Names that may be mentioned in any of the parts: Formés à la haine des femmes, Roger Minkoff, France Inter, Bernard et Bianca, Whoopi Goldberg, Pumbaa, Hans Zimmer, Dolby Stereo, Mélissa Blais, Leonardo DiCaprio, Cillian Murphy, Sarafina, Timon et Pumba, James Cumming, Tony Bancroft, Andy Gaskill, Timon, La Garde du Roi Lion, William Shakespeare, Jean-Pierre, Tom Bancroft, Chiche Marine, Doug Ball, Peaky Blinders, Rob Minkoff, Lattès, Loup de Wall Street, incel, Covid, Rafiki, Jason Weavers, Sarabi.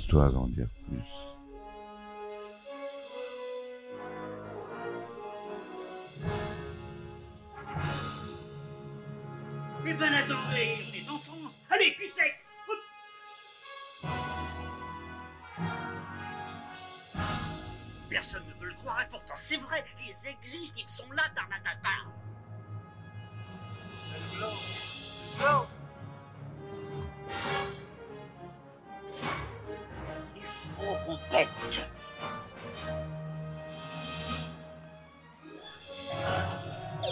Histoire d'en dire plus. Eh ben attendez, on est en France. Allez, cul sec. Personne ne peut le croire et pourtant c'est vrai, ils existent, ils sont là, tarnatata. Blanc. Il faut qu'on pète.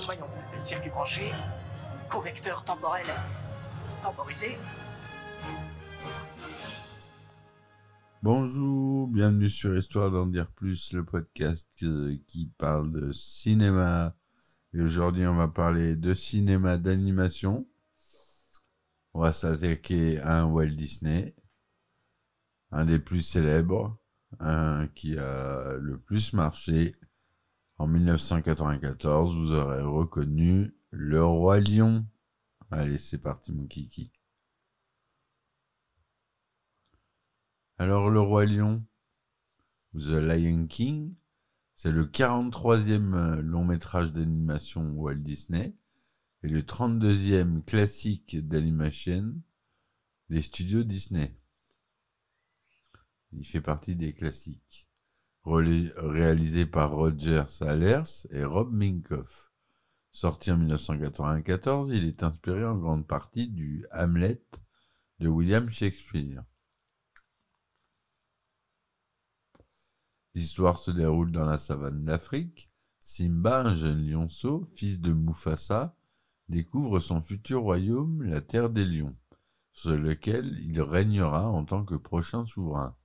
Voyons, circuit branché, correcteur temporel, temporisé. Bonjour, bienvenue sur Histoire d'en dire plus, le podcast qui parle de cinéma. Et aujourd'hui, on va parler de cinéma d'animation. On va s'attaquer à un Walt Disney, un des plus célèbres, un qui a le plus marché. En 1994, vous aurez reconnu Le Roi Lion. Allez, c'est parti mon kiki. Alors, Le Roi Lion, The Lion King, c'est le 43e long métrage d'animation Walt Disney et le 32e classique d'animation des studios Disney. Il fait partie des classiques, réalisé par Roger Allers et Rob Minkoff. Sorti en 1994, il est inspiré en grande partie du Hamlet de William Shakespeare. L'histoire se déroule dans la savane d'Afrique. Simba, un jeune lionceau, fils de Mufasa, découvre son futur royaume, la Terre des Lions, sur lequel il régnera en tant que prochain souverain.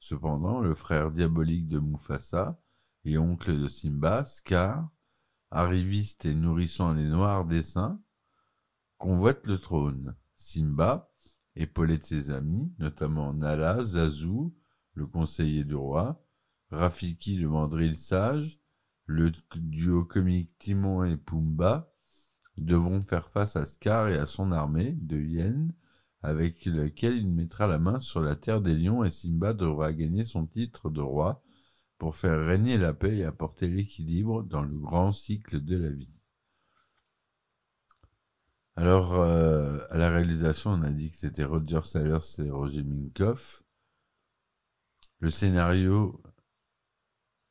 Cependant, le frère diabolique de Mufasa et oncle de Simba, Scar, arriviste et nourrissant les noirs dessins, convoite le trône. Simba, épaulé de ses amis, notamment Nala, Zazu, le conseiller du roi, Rafiki le mandril sage, le duo comique Timon et Pumba devront faire face à Scar et à son armée de hyènes avec lequel il mettra la main sur la terre des lions et Simba devra gagner son titre de roi pour faire régner la paix et apporter l'équilibre dans le grand cycle de la vie. Alors, à la réalisation, on a dit que c'était Roger Allers et Roger Minkoff. Le scénario...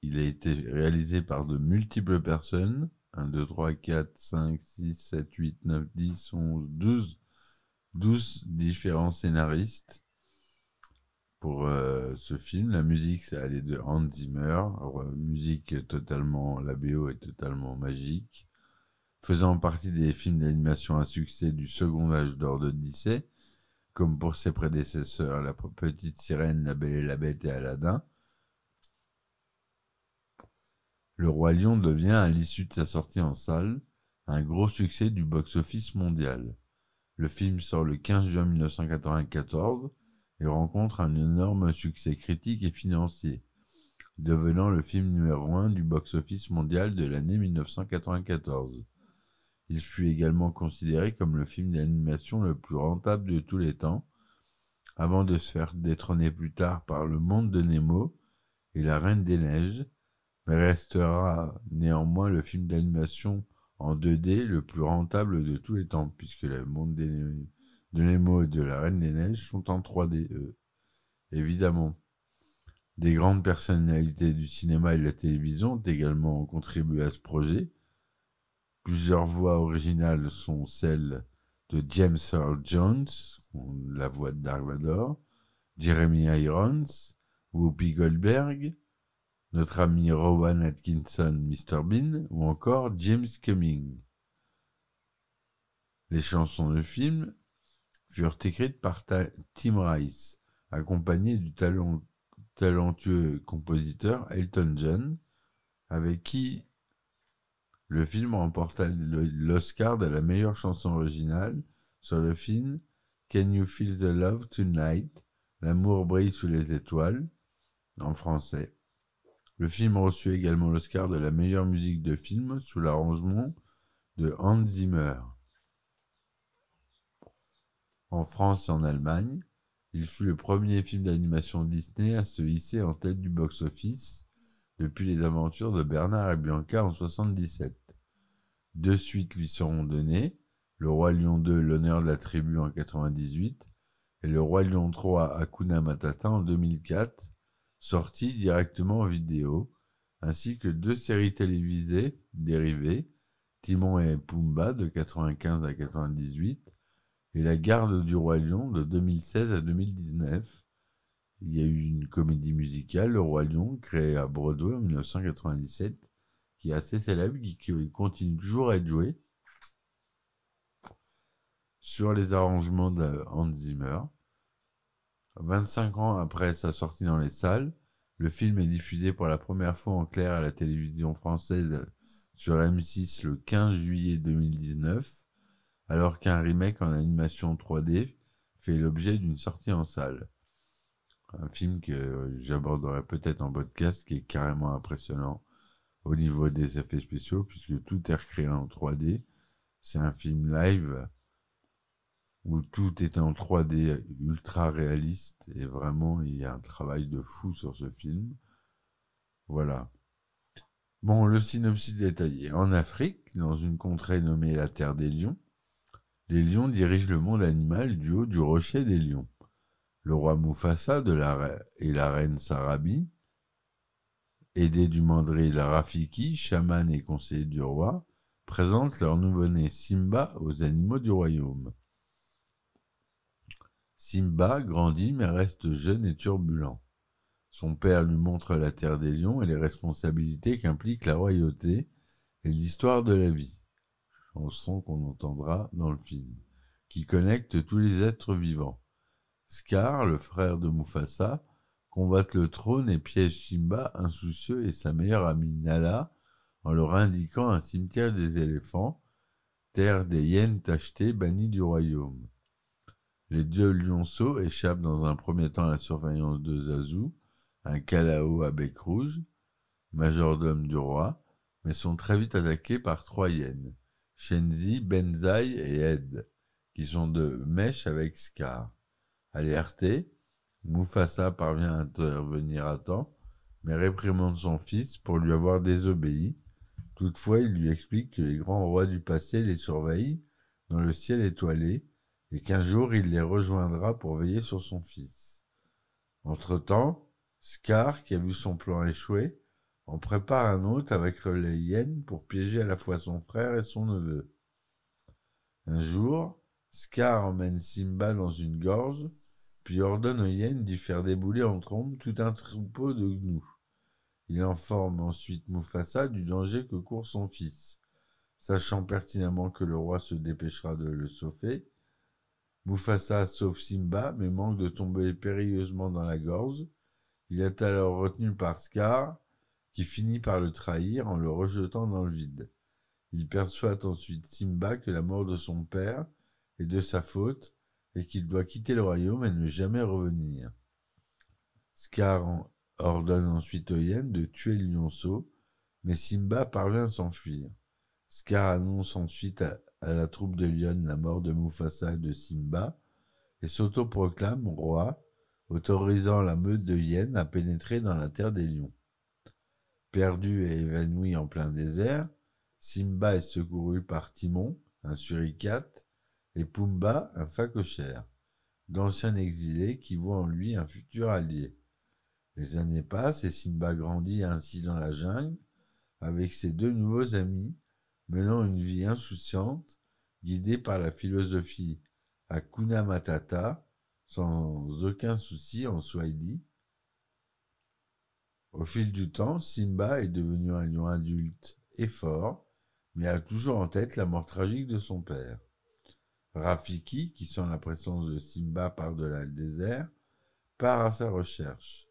il a été réalisé par de multiples personnes, 1, 2, 3, 4, 5, 6, 7, 8, 9, 10, 11, 12 différents scénaristes pour ce film. La musique, ça allait de Hans Zimmer, musique totalement, la BO est totalement magique, faisant partie des films d'animation à succès du second âge d'or de Disney, comme pour ses prédécesseurs, La Petite Sirène, La Belle et la Bête et Aladdin. Le Roi Lion devient, à l'issue de sa sortie en salle, un gros succès du box-office mondial. Le film sort le 15 juin 1994 et rencontre un énorme succès critique et financier, devenant le film numéro 1 du box-office mondial de l'année 1994. Il fut également considéré comme le film d'animation le plus rentable de tous les temps, avant de se faire détrôner plus tard par Le Monde de Nemo et La Reine des Neiges, mais restera néanmoins le film d'animation en 2D le plus rentable de tous les temps, puisque Le Monde de Nemo et de La Reine des Neiges sont en 3D, évidemment. Des grandes personnalités du cinéma et de la télévision ont également contribué à ce projet. Plusieurs voix originales sont celles de James Earl Jones, la voix de Dark Vador, Jeremy Irons, Whoopi Goldberg, notre ami Rowan Atkinson, Mr. Bean, ou encore James Cumming. Les chansons du film furent écrites par Tim Rice, accompagné du talentueux compositeur Elton John, avec qui le film remporta l'Oscar de la meilleure chanson originale sur le film Can You Feel the Love Tonight? L'amour brille sous les étoiles, en français. Le film reçut également l'Oscar de la meilleure musique de film sous l'arrangement de Hans Zimmer. En France et en Allemagne, Il fut le premier film d'animation Disney à se hisser en tête du box-office depuis les aventures de Bernard et Bianca en 1977. Deux suites lui seront données, Le Roi Lion 2, L'honneur de la tribu en 1998 et Le Roi Lion 3, Hakuna Matata en 2004, sortis directement en vidéo, ainsi que deux séries télévisées dérivées, Timon et Pumba de 1995 à 1998 et La Garde du Roi Lion de 2016 à 2019. Il y a eu une comédie musicale, Le Roi Lion, créée à Broadway en 1997, qui est assez célèbre, qui continue toujours à être jouée, sur les arrangements de Hans Zimmer. 25 ans après sa sortie dans les salles, le film est diffusé pour la première fois en clair à la télévision française sur M6 le 15 juillet 2019, alors qu'un remake en animation 3D fait l'objet d'une sortie en salle. Un film que j'aborderai peut-être en podcast, qui est carrément impressionnant au niveau des effets spéciaux, puisque tout est recréé en 3D. C'est un film live où tout est en 3D ultra réaliste, et vraiment il y a un travail de fou sur ce film. Voilà. Bon, le synopsis détaillé. En Afrique, dans une contrée nommée la Terre des Lions, les lions dirigent le monde animal du haut du rocher des lions. Le roi Mufasa et la reine Sarabi, aidés du mandril Rafiki, chaman et conseiller du roi, présentent leur nouveau-né Simba aux animaux du royaume. Simba grandit mais reste jeune et turbulent. Son père lui montre la terre des lions et les responsabilités qu'implique la royauté et l'histoire de la vie, chanson qu'on entendra dans le film, qui connecte tous les êtres vivants. Scar, le frère de Mufasa, combatte le trône et piège Simba insoucieux et sa meilleure amie Nala en leur indiquant un cimetière des éléphants, terre des hyènes tachetées bannies du royaume. Les deux lionceaux échappent dans un premier temps à la surveillance de Zazu, un calao à bec rouge, majordome du roi, mais sont très vite attaqués par trois hyènes, Shenzi, Banzai et Ed, qui sont de mèche avec Scar. Alerté, Mufasa parvient à intervenir à temps, mais réprimande son fils pour lui avoir désobéi. Toutefois, il lui explique que les grands rois du passé les surveillent dans le ciel étoilé et qu'un jour il les rejoindra pour veiller sur son fils. Entre-temps, Scar, qui a vu son plan échouer, en prépare un autre avec les hyènes pour piéger à la fois son frère et son neveu. Un jour, Scar emmène Simba dans une gorge, puis ordonne aux hyènes d'y faire débouler en trombe tout un troupeau de gnous. Il informe ensuite Mufasa du danger que court son fils. Sachant pertinemment que le roi se dépêchera de le sauver, Mufasa sauve Simba, mais manque de tomber périlleusement dans la gorge. Il est alors retenu par Scar, qui finit par le trahir en le rejetant dans le vide. Il persuade ensuite Simba que la mort de son père est de sa faute et qu'il doit quitter le royaume et ne jamais revenir. Scar ordonne ensuite aux hyènes de tuer le lionceau, mais Simba parvient à s'enfuir. Scar annonce ensuite à la troupe de Lyon la mort de Mufasa et de Simba et s'autoproclame roi, autorisant la meute de hyènes à pénétrer dans la terre des lions. Perdu et évanoui en plein désert, Simba est secouru par Timon, un suricate, et Pumba, un phacochère, d'anciens exilés qui voient en lui un futur allié. Les années passent et Simba grandit ainsi dans la jungle avec ses deux nouveaux amis, menant une vie insouciante, guidée par la philosophie Hakuna Matata, sans aucun souci en Swahili. Au fil du temps, Simba est devenu un lion adulte et fort, mais a toujours en tête la mort tragique de son père. Rafiki, qui sent la présence de Simba par-delà le désert, part à sa recherche.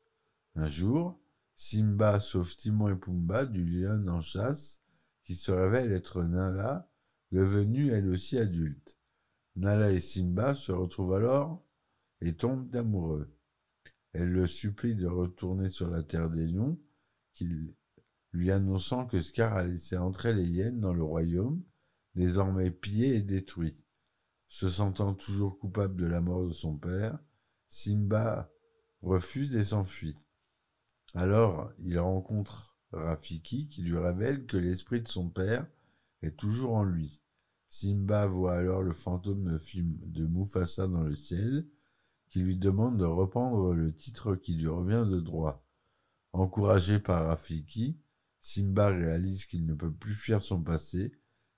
Un jour, Simba sauve Timon et Pumba du lion en chasse, qui se révèle être Nala, devenue elle aussi adulte. Nala et Simba se retrouvent alors et tombent amoureux. Elle le supplie de retourner sur la terre des lions, lui annonçant que Scar a laissé entrer les hyènes dans le royaume, désormais pillé et détruit. Se sentant toujours coupable de la mort de son père, Simba refuse et s'enfuit. Alors, il rencontre Rafiki qui lui révèle que l'esprit de son père est toujours en lui. Simba voit alors le fantôme de Mufasa dans le ciel qui lui demande de reprendre le titre qui lui revient de droit. Encouragé par Rafiki, Simba réalise qu'il ne peut plus fuir son passé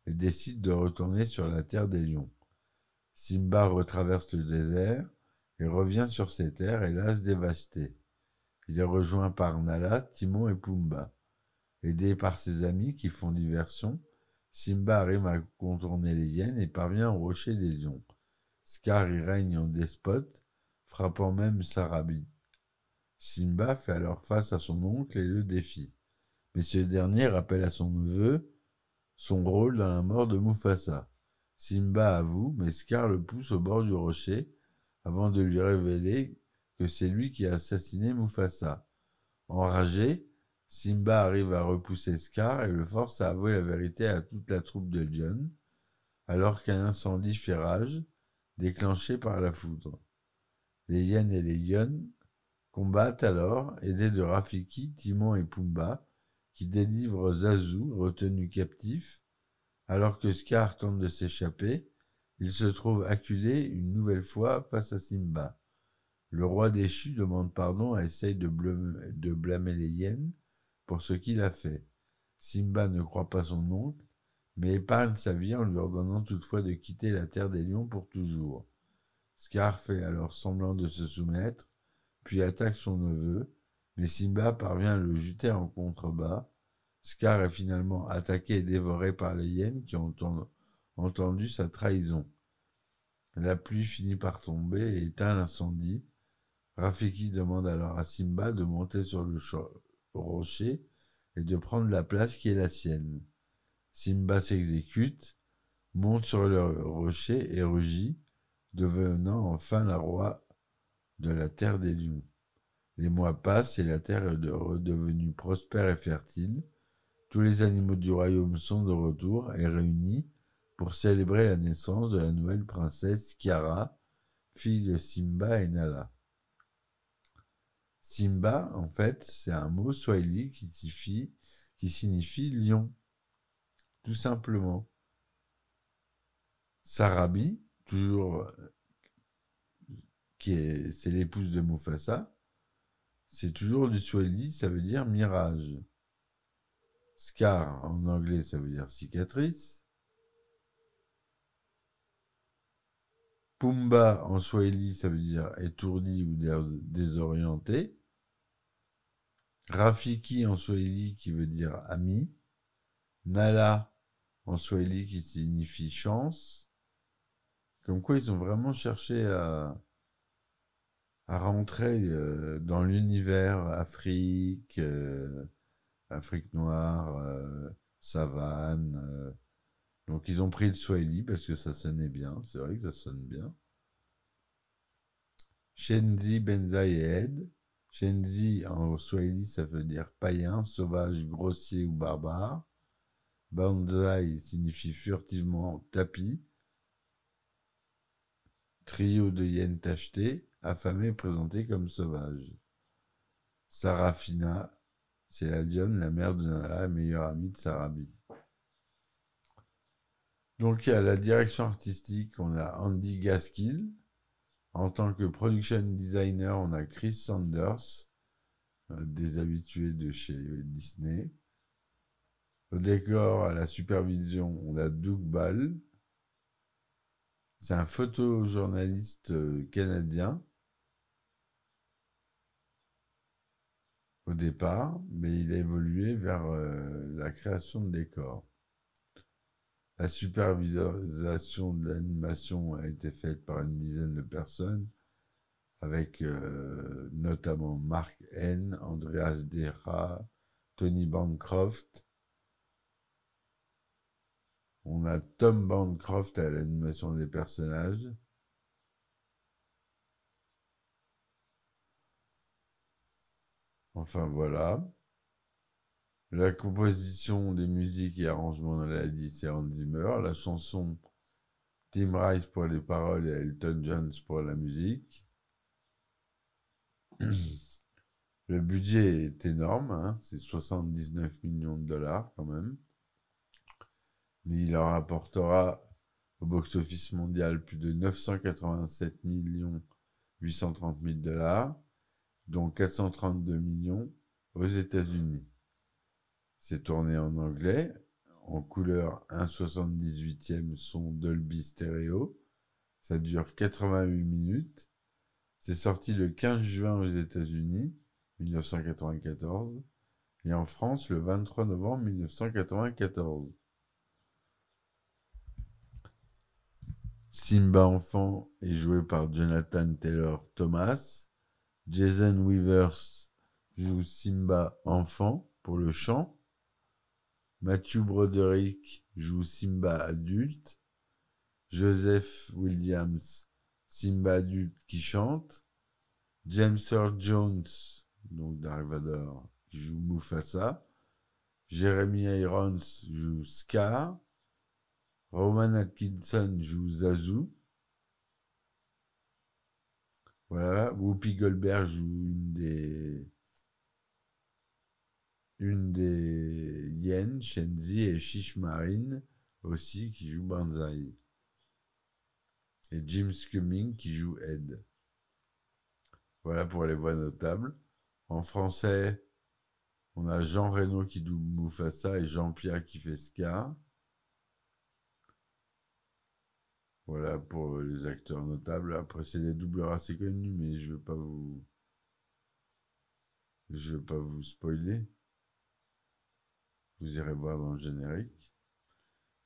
et décide de retourner sur la terre des lions. Simba retraverse le désert et revient sur ses terres, hélas dévastées. Il est rejoint par Nala, Timon et Pumba. Aidé par ses amis qui font diversion, Simba arrive à contourner les hyènes et parvient au rocher des lions. Scar y règne en despote, frappant même sa rabie. Simba fait alors face à son oncle et le défie. Mais ce dernier rappelle à son neveu son rôle dans la mort de Mufasa. Simba avoue, mais Scar le pousse au bord du rocher avant de lui révéler que c'est lui qui a assassiné Mufasa. Enragé, Simba arrive à repousser Scar et le force à avouer la vérité à toute la troupe de lions, alors qu'un incendie fait rage, déclenché par la foudre. Les hyènes et les lions combattent alors, aidés de Rafiki, Timon et Pumba, qui délivrent Zazu, retenu captif. Alors que Scar tente de s'échapper, il se trouve acculé une nouvelle fois face à Simba. Le roi déchu demande pardon et essaye de blâmer les hyènes pour ce qu'il a fait. Simba ne croit pas son oncle, mais épargne sa vie en lui ordonnant toutefois de quitter la terre des lions pour toujours. Scar fait alors semblant de se soumettre, puis attaque son neveu, mais Simba parvient à le jeter en contrebas. Scar est finalement attaqué et dévoré par les hyènes qui ont entendu sa trahison. La pluie finit par tomber et éteint l'incendie. Rafiki demande alors à Simba de monter sur le rocher et de prendre la place qui est la sienne. Simba s'exécute, monte sur le rocher et rugit, devenant enfin le roi de la terre des lions. Les mois passent et la terre est redevenue prospère et fertile. Tous les animaux du royaume sont de retour et réunis pour célébrer la naissance de la nouvelle princesse Kiara, fille de Simba et Nala. Simba, en fait, c'est un mot swahili qui signifie lion, tout simplement. Sarabi, toujours, c'est l'épouse de Mufasa, c'est toujours du swahili, ça veut dire mirage. Scar, en anglais, ça veut dire cicatrice. Pumba, en swahili, ça veut dire étourdi ou désorienté. Rafiki, en swahili, qui veut dire ami. Nala, en swahili, qui signifie chance. Comme quoi, ils ont vraiment cherché à rentrer dans l'univers Afrique noire, savane. Donc ils ont pris le swahili parce que ça sonnait bien. C'est vrai que ça sonne bien. Shenzi, Banzai et Ed. Shenzi en swahili ça veut dire païen, sauvage, grossier ou barbare. Banzai signifie furtivement tapis. Trio de hyènes tachetées, affamés, présentés comme sauvages. Sarafina, c'est la lionne, la mère de Nala, meilleure amie de Sarabi. Donc, à la direction artistique, on a Andy Gaskill. En tant que production designer, on a Chris Sanders, des habitués de chez Disney. Au décor, à la supervision, on a Doug Ball. C'est un photojournaliste canadien au départ, mais il a évolué vers la création de décors. La supervision de l'animation a été faite par une dizaine de personnes, avec notamment Mark N, Andreas Dera, Tony Bancroft. On a Tom Bancroft à l'animation des personnages. Enfin voilà. La composition des musiques et arrangements de la dit, c'est Hans Zimmer. La chanson, Tim Rice pour les paroles et Elton Jones pour la musique. Le budget est énorme, hein, c'est 79 millions de dollars quand même. Mais il leur rapportera au box-office mondial plus de 987 830 000 dollars, dont 432 millions aux États-Unis. C'est tourné en anglais, en couleur 1/78e son Dolby Stereo. Ça dure 88 minutes. C'est sorti le 15 juin aux États-Unis, 1994, et en France le 23 novembre 1994. Simba enfant est joué par Jonathan Taylor Thomas. Jason Weavers joue Simba enfant pour le chant. Matthew Broderick joue Simba adulte. Joseph Williams, Simba adulte qui chante. James Earl Jones, donc Dark Vador, joue Mufasa. Jeremy Irons joue Scar. Rowan Atkinson joue Zazu. Voilà, Whoopi Goldberg joue une des hyènes, Shenzi, et Chiche Marine aussi qui joue Banzai. Et James Cumming qui joue Ed. Voilà pour les voix notables. En français, on a Jean Reno qui double Mufasa et Jean-Pierre qui fait Scar. Voilà pour les acteurs notables. Après, c'est des doubleurs assez connus, mais je ne veux pas vous spoiler. Vous irez voir dans le générique.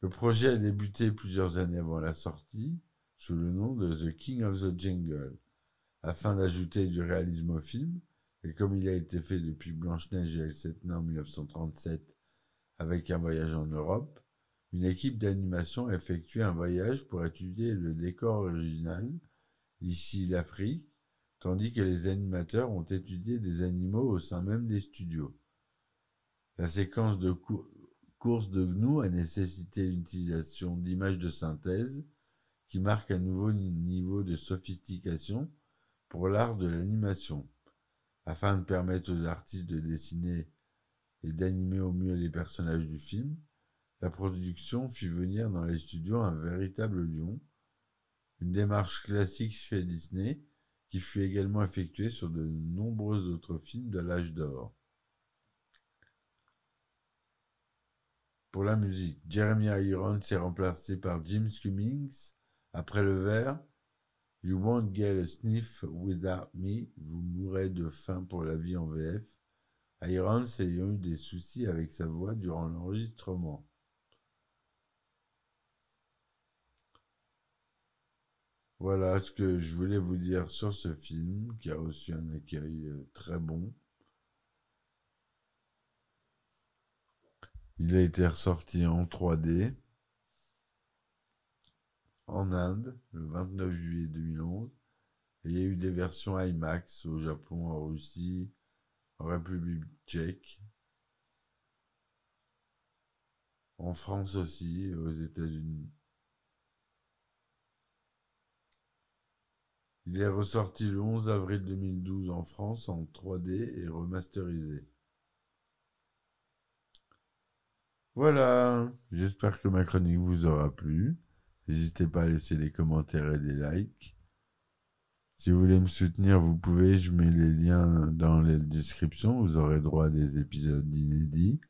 Le projet a débuté plusieurs années avant la sortie, sous le nom de The King of the Jungle, afin d'ajouter du réalisme au film. Et comme il a été fait depuis Blanche-Neige et Elle Sept Nains en 1937, avec un voyage en Europe, une équipe d'animation a effectué un voyage pour étudier le décor original, ici l'Afrique, tandis que les animateurs ont étudié des animaux au sein même des studios. La séquence de course de gnous a nécessité l'utilisation d'images de synthèse qui marquent un nouveau niveau de sophistication pour l'art de l'animation. Afin de permettre aux artistes de dessiner et d'animer au mieux les personnages du film, la production fit venir dans les studios un véritable lion, une démarche classique chez Disney qui fut également effectuée sur de nombreux autres films de l'âge d'or. Pour la musique, Jeremy Irons est remplacé par James Cummings. Après le vers « You won't get a sniff without me », vous mourrez de faim pour la vie en VF, Irons ayant eu des soucis avec sa voix durant l'enregistrement. Voilà ce que je voulais vous dire sur ce film, qui a reçu un accueil très bon. Il a été ressorti en 3D en Inde le 29 juillet 2011. Et il y a eu des versions IMAX au Japon, en Russie, en République tchèque, en France aussi, et aux États-Unis. Il est ressorti le 11 avril 2012 en France en 3D et remasterisé. Voilà, j'espère que ma chronique vous aura plu. N'hésitez pas à laisser des commentaires et des likes. Si vous voulez me soutenir, vous pouvez, je mets les liens dans la description. Vous aurez droit à des épisodes inédits,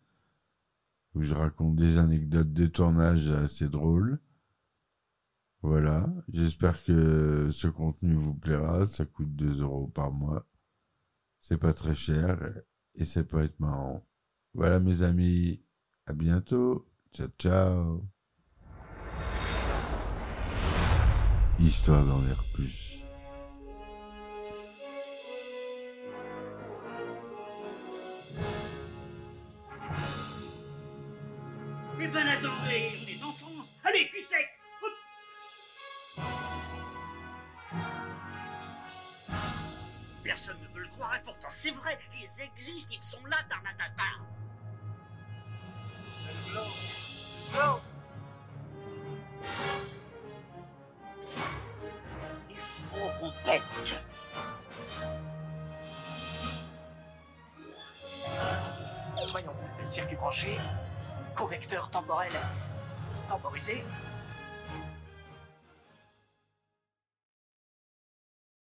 où je raconte des anecdotes de tournage assez drôles. Voilà, j'espère que ce contenu vous plaira, ça coûte 2 € par mois, c'est pas très cher et ça peut être marrant. Voilà mes amis, à bientôt, ciao ciao. Histoire d'en dire plus. Eh ben attendez, on est en France, allez cul sec. Personne ne peut le croire et pourtant c'est vrai, ils existent, ils sont là, tarnatata. Blanc. Il faut qu'on pète. circuit branché, correcteur temporel temporisé,